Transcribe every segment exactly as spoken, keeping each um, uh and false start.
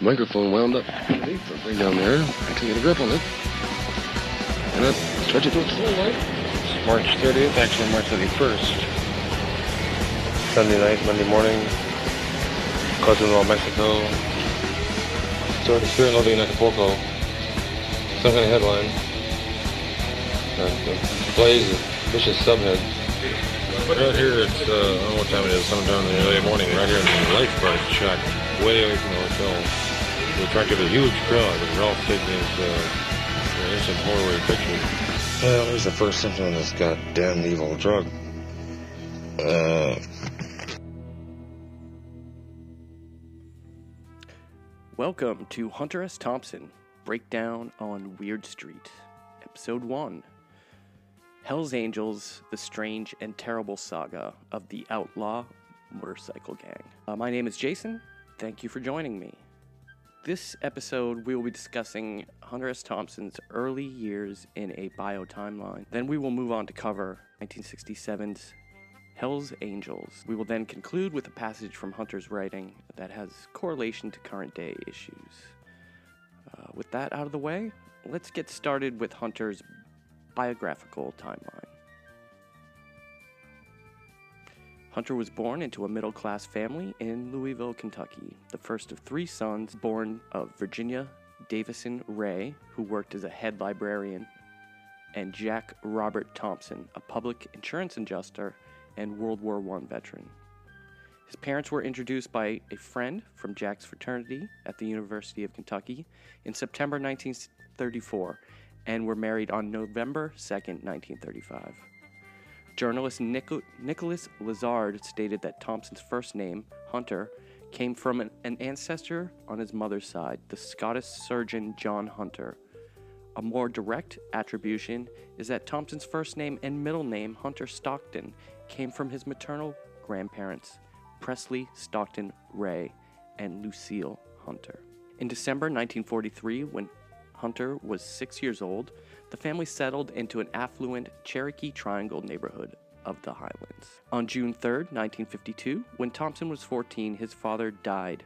The microphone wound up underneath something down there. I can get a grip on it. And I stretch it to its full length. It's March thirtieth, actually March thirty-first. Sunday night, Monday morning. Cozumel, Mexico. Started Fear and Loathing in Acapulco. Some kind of headline. Uh, plays a vicious subhead. Right here, it's, uh, I don't know what time it is, sometime in the early morning, right here in the lifeguard shack, way away from the hotel. It attracted a huge crowd, and Ralph taking his, uh, instant Polaroid picture. Well, here's the first symptom of this goddamn evil drug. Uh... Welcome to Hunter S. Thompson, Breakdown on Weird Street, Episode one. Hell's Angels, the strange and terrible saga of the outlaw motorcycle gang. Uh, my name is Jason. Thank you for joining me. This episode, we will be discussing Hunter S. Thompson's early years in a bio timeline. Then we will move on to cover nineteen sixty-seven's Hell's Angels. We will then conclude with a passage from Hunter's writing that has correlation to current day issues. Uh, with that out of the way, let's get started with Hunter's biographical timeline. Hunter was born into a middle-class family in Louisville, Kentucky, the first of three sons born of Virginia Davison Ray, who worked as a head librarian, and Jack Robert Thompson, a public insurance adjuster and World War One veteran. His parents were introduced by a friend from Jack's fraternity at the University of Kentucky in September nineteen thirty-four, and were married on November second, nineteen thirty-five. Journalist Nichol- Nicholas Lazard stated that Thompson's first name, Hunter, came from an, an ancestor on his mother's side, the Scottish surgeon John Hunter. A more direct attribution is that Thompson's first name and middle name, Hunter Stockton, came from his maternal grandparents, Presley Stockton Ray and Lucille Hunter. In December nineteen forty-three, when Hunter was six years old, the family settled into an affluent Cherokee Triangle neighborhood of the Highlands. On June third, nineteen fifty-two, when Thompson was fourteen, his father died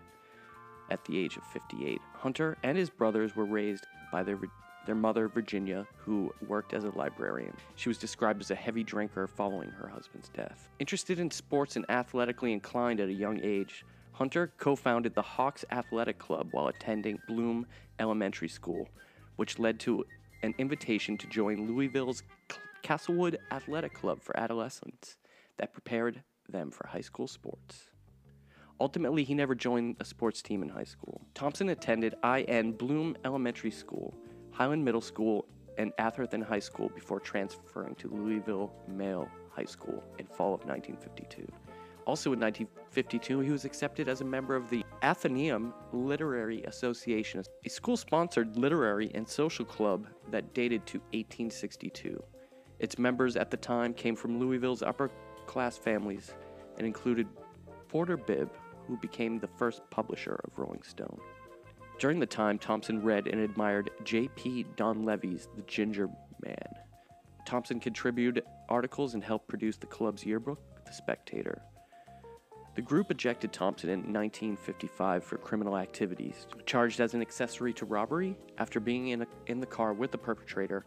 at the age of fifty-eight. Hunter and his brothers were raised by their, their mother, Virginia, who worked as a librarian. She was described as a heavy drinker following her husband's death. Interested in sports and athletically inclined at a young age, Hunter co-founded the Hawks Athletic Club while attending Bloom Elementary School, which led to an invitation to join Louisville's Castlewood Athletic Club for adolescents that prepared them for high school sports. Ultimately, he never joined a sports team in high school. Thompson attended I N Bloom Elementary School, Highland Middle School, and Atherton High School before transferring to Louisville Male High School in fall of nineteen fifty-two. Also in nineteen fifty-two, he was accepted as a member of the Athenaeum Literary Association, a school-sponsored literary and social club that dated to eighteen sixty-two. Its members at the time came from Louisville's upper-class families and included Porter Bibb, who became the first publisher of Rolling Stone. During the time, Thompson read and admired J P Donleavy's The Ginger Man. Thompson contributed articles and helped produce the club's yearbook, The Spectator. The group ejected Thompson in nineteen fifty-five for criminal activities, charged as an accessory to robbery. After being in, a, in the car with the perpetrator,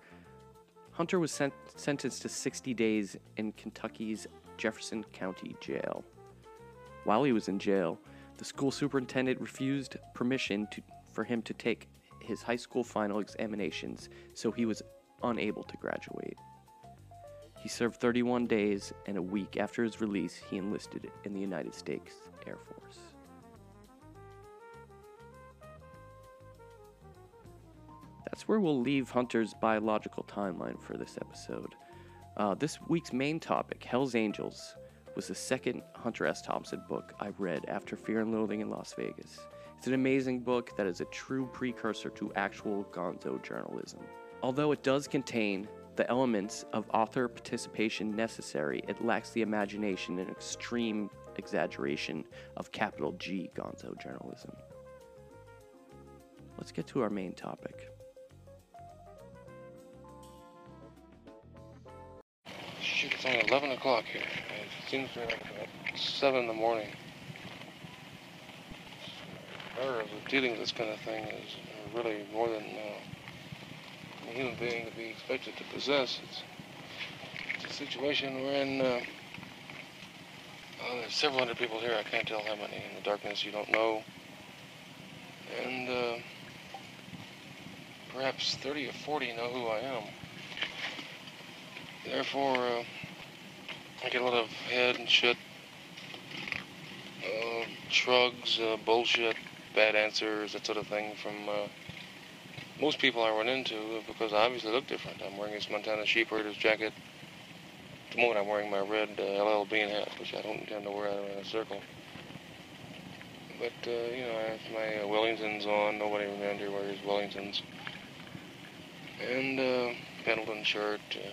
Hunter was sent, sentenced to sixty days in Kentucky's Jefferson County Jail. While he was in jail, the school superintendent refused permission to, for him to take his high school final examinations, so he was unable to graduate. He served thirty-one days, and a week after his release, he enlisted in the United States Air Force. That's where we'll leave Hunter's biological timeline for this episode. Uh, this week's main topic, Hell's Angels, was the second Hunter S. Thompson book I read after Fear and Loathing in Las Vegas. It's an amazing book that is a true precursor to actual gonzo journalism. Although it does contain the elements of author participation necessary, it lacks the imagination and extreme exaggeration of capital G gonzo journalism. Let's get to our main topic. Shoot, it's only eleven o'clock here. It seems to be like seven in the morning. or dealing with this kind of thing is really more than uh, a human being to be expected to possess. It's, it's a situation we're in. Uh, uh, there's several hundred people here. I can't tell how many. In the darkness, you don't know. And uh, perhaps thirty or forty know who I am. Therefore, uh, I get a lot of head and shit, uh, shrugs, uh, bullshit, bad answers, that sort of thing from uh, most people I run into, because I obviously look different. I'm wearing this Montana sheepherder's jacket. At the moment, I'm wearing my red uh, L L Bean hat, which I don't intend to wear out in a circle. But, uh, you know, I have my uh, Wellingtons on. Nobody around here wears Wellingtons. And uh, Pendleton shirt. Uh,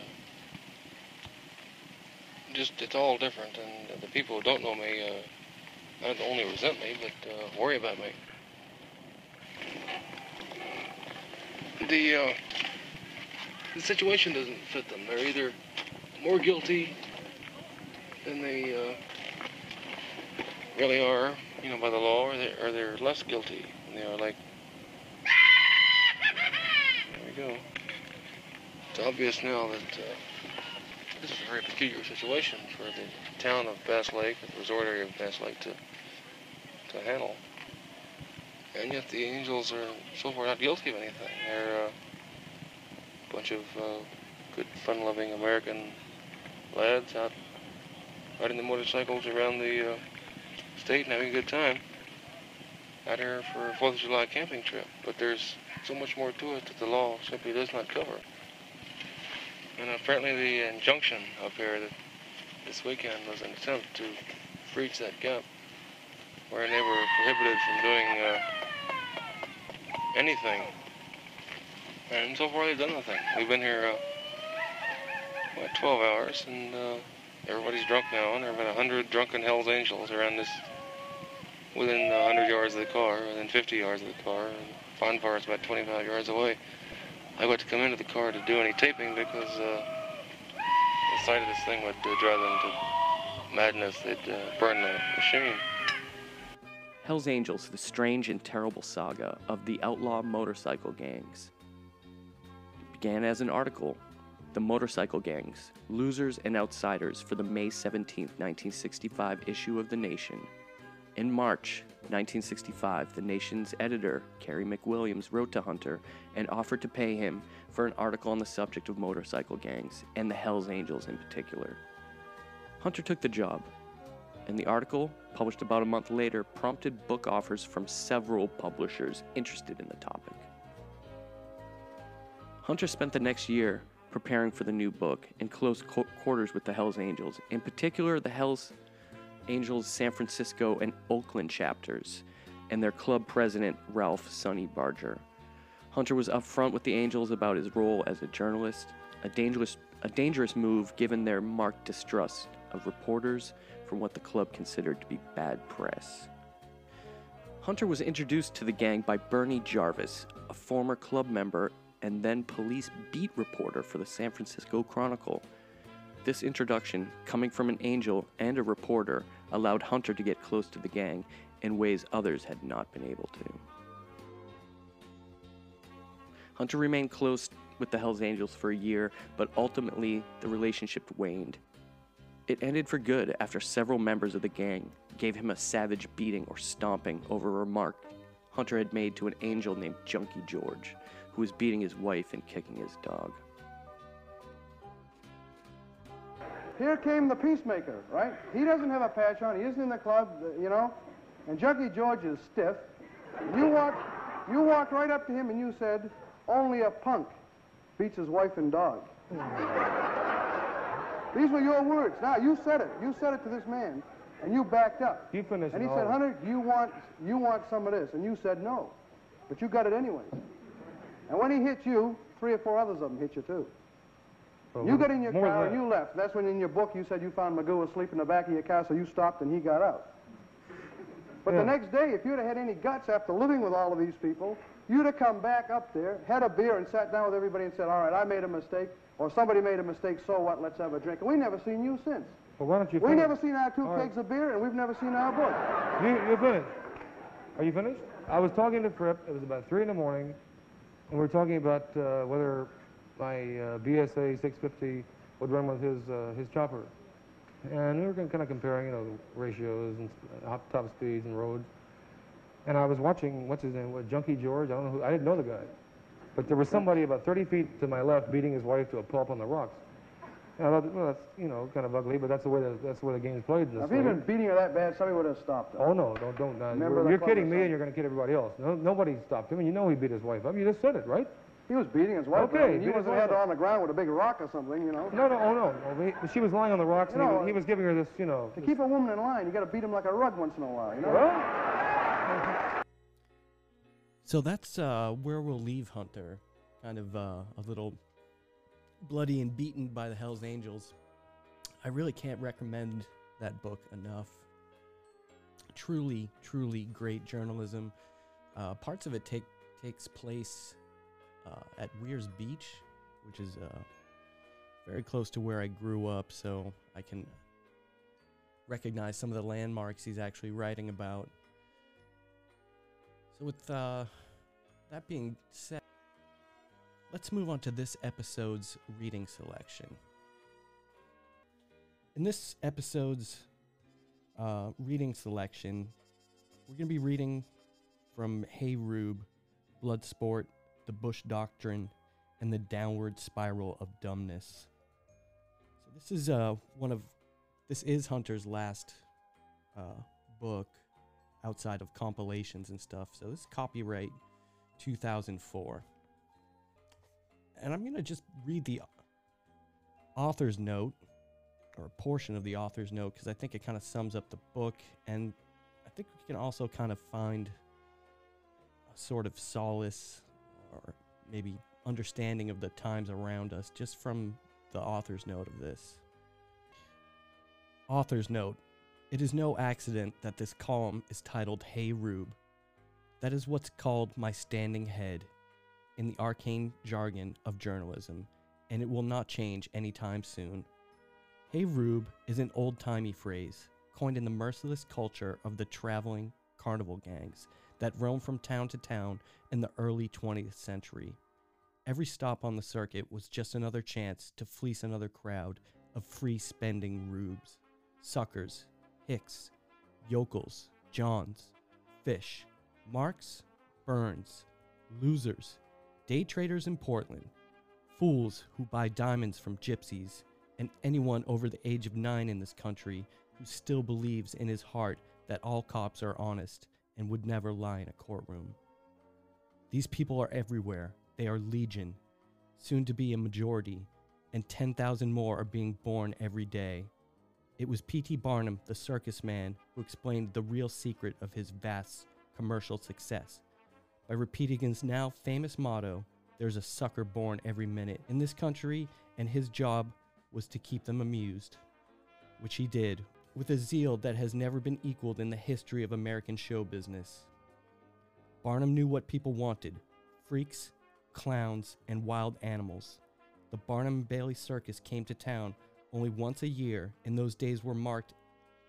Just, it's all different, and the people who don't know me uh, not only resent me, but uh, worry about me. The, uh, the situation doesn't fit them. They're either more guilty than they uh, really are, you know, by the law, or they're, or they're less guilty. And they are like... There we go. It's obvious now that... Uh, This is a very peculiar situation for the town of Bass Lake, the resort area of Bass Lake, to, to handle. And yet the Angels are so far not guilty of anything. They're uh, a bunch of uh, good, fun-loving American lads out riding the motorcycles around the uh, state and having a good time out here for a fourth of July camping trip. But there's so much more to it that the law simply does not cover. And apparently the injunction up here that this weekend was an attempt to breach that gap, where they were prohibited from doing uh, anything. And so far they've done nothing. We've been here, uh, what, twelve hours, and uh, everybody's drunk now, and there have been a hundred drunken Hell's Angels around this, within a hundred yards of the car, within fifty yards of the car, and Bonfire is about twenty-five yards away. I got to come into the car to do any taping because uh, the sight of this thing would uh, drive them to madness. They'd uh, burn the machine. Hell's Angels, the strange and terrible saga of the outlaw motorcycle gangs. It began as an article, The Motorcycle Gangs, Losers and Outsiders, for the May seventeenth, nineteen sixty-five issue of The Nation. In March nineteen sixty-five, the Nation's editor, Carrie McWilliams, wrote to Hunter and offered to pay him for an article on the subject of motorcycle gangs, and the Hells Angels in particular. Hunter took the job, and the article, published about a month later, prompted book offers from several publishers interested in the topic. Hunter spent the next year preparing for the new book in close co- quarters with the Hells Angels, in particular the Hells Angels San Francisco and Oakland chapters, and their club president, Ralph Sonny Barger. Hunter was upfront with the Angels about his role as a journalist, a dangerous, a dangerous move given their marked distrust of reporters from what the club considered to be bad press. Hunter was introduced to the gang by Bernie Jarvis, a former club member and then police beat reporter for the San Francisco Chronicle. This introduction, coming from an angel and a reporter, allowed Hunter to get close to the gang in ways others had not been able to. Hunter remained close with the Hells Angels for a year, but ultimately the relationship waned. It ended for good after several members of the gang gave him a savage beating or stomping over a remark Hunter had made to an angel named Junkie George, who was beating his wife and kicking his dog. Here came the peacemaker, right? He doesn't have a patch on. He isn't in the club, you know. And Junkie George is stiff. You walked, you walked right up to him and you said, "Only a punk beats his wife and dog." These were your words. Now you said it. You said it to this man, and you backed up. You finished. And he said, "Hunter, you want, you want some of this?" And you said no, but you got it anyways. And when he hit you, three or four others of them hit you too. You got in your car and you left. That's when in your book you said you found Magoo asleep in the back of your car, so you stopped and he got out. But yeah. The next day, if you'd have had any guts after living with all of these people, you'd have come back up there, had a beer and sat down with everybody and said, "All right, I made a mistake," or "Somebody made a mistake, so what, let's have a drink." And we never seen you since. Well, why don't you We've never seen our two all kegs right. of beer, and we've never seen our book. You, you're finished. Are you finished? I was talking to Fripp. It was about three in the morning, and we were talking about uh, whether my uh, B S A six fifty would run with his uh, his chopper. And we were kind of comparing, you know, the ratios and top speeds and roads. And I was watching, what's his name, what, Junkie George? I don't know who, I didn't know the guy. But there was somebody about thirty feet to my left beating his wife to a pulp on the rocks. And I thought, well, that's, you know, kind of ugly, but that's the way the, that's the, way the game's played. Now, if he'd been beating her that bad, somebody would have stopped him. Oh, no, don't, don't. Uh, you're you're kidding me, and you're going to kid everybody else. No, nobody stopped him, and you know he beat his wife up. You just said it, right? He was beating his wife. Okay, he wasn't had her on the ground with a big rock or something, you know. No, no, oh no. Well, he, she was lying on the rocks, you and know, he, was, he was giving her this, you know. To this. Keep a woman in line, you got to beat him like a rug once in a while, you know. Well. So that's uh, where we'll leave Hunter, kind of uh, a little bloody and beaten by the Hell's Angels. I really can't recommend that book enough. Truly, truly great journalism. Uh, parts of it take takes place. Uh, at Weir's Beach, which is uh, very close to where I grew up, so I can recognize some of the landmarks he's actually writing about. So with uh, that being said, let's move on to this episode's reading selection. In this episode's uh, reading selection, we're going to be reading from Hey Rube, Bloodsport, The Bush Doctrine, and The Downward Spiral of Dumbness. So this is uh, one of, this is Hunter's last uh, book outside of compilations and stuff. So this is copyright two thousand four. And I'm going to just read the author's note, or a portion of the author's note, because I think it kind of sums up the book. And I think we can also kind of find a sort of solace or maybe understanding of the times around us just from the author's note of this. Author's note. It is no accident that this column is titled Hey Rube. That is what's called my standing head in the arcane jargon of journalism, and it will not change anytime soon. Hey Rube is an old-timey phrase coined in the merciless culture of the traveling carnival gangs that roamed from town to town in the early twentieth century. Every stop on the circuit was just another chance to fleece another crowd of free-spending rubes, suckers, hicks, yokels, johns, fish, marks, burns, losers, day traders in Portland, fools who buy diamonds from gypsies, and anyone over the age of nine in this country who still believes in his heart that all cops are honest and would never lie in a courtroom. These people are everywhere. They are legion, soon to be a majority, and ten thousand more are being born every day. It was P T Barnum, the circus man, who explained the real secret of his vast commercial success by repeating his now famous motto, "There's a sucker born every minute," in this country, and his job was to keep them amused, which he did with a zeal that has never been equaled in the history of American show business. Barnum knew what people wanted: freaks, clowns, and wild animals. The Barnum and Bailey Circus came to town only once a year, and those days were marked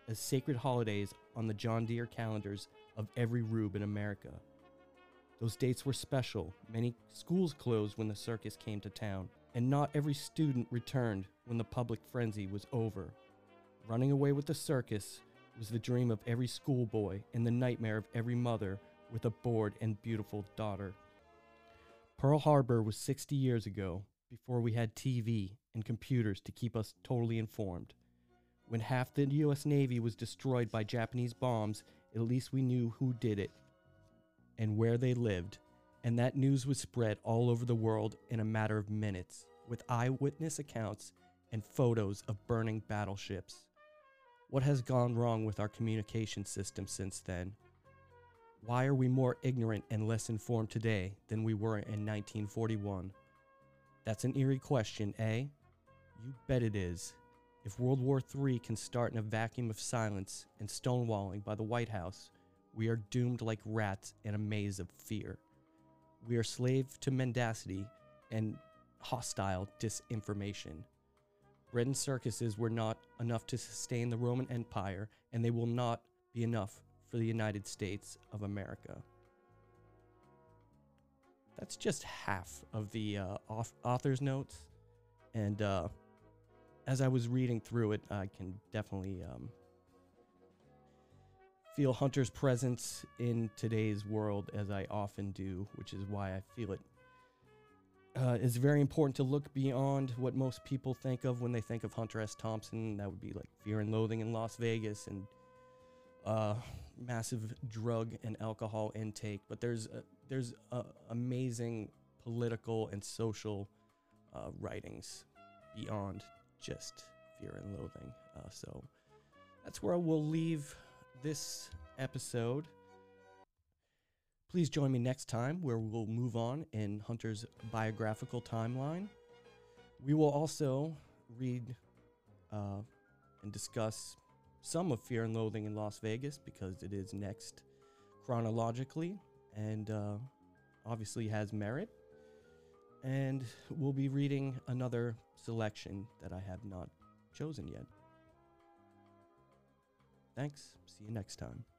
as sacred holidays on the John Deere calendars of every rube in America. Those dates were special. Many schools closed when the circus came to town, and not every student returned when the public frenzy was over. Running away with the circus was the dream of every schoolboy and the nightmare of every mother with a bored and beautiful daughter. Pearl Harbor was sixty years ago, before we had T V and computers to keep us totally informed. When half the U S Navy was destroyed by Japanese bombs, at least we knew who did it and where they lived, and that news was spread all over the world in a matter of minutes, with eyewitness accounts and photos of burning battleships. What has gone wrong with our communication system since then? Why are we more ignorant and less informed today than we were in nineteen forty-one? That's an eerie question, eh? You bet it is. If World War Three can start in a vacuum of silence and stonewalling by the White House, we are doomed like rats in a maze of fear. We are slaves to mendacity and hostile disinformation. Bread and circuses were not enough to sustain the Roman Empire, and they will not be enough for the United States of America. That's just half of the uh, author's notes. And uh, as I was reading through it, I can definitely um, feel Hunter's presence in today's world, as I often do, which is why I feel it. Uh, it's very important to look beyond what most people think of when they think of Hunter S. Thompson. That would be like Fear and Loathing in Las Vegas and uh, massive drug and alcohol intake. But there's a, there's a amazing political and social uh, writings beyond just Fear and Loathing. Uh, so that's where I will leave this episode. Please join me next time, where we'll move on in Hunter's biographical timeline. We will also read uh, and discuss some of Fear and Loathing in Las Vegas, because it is next chronologically and uh, obviously has merit. And we'll be reading another selection that I have not chosen yet. Thanks. See you next time.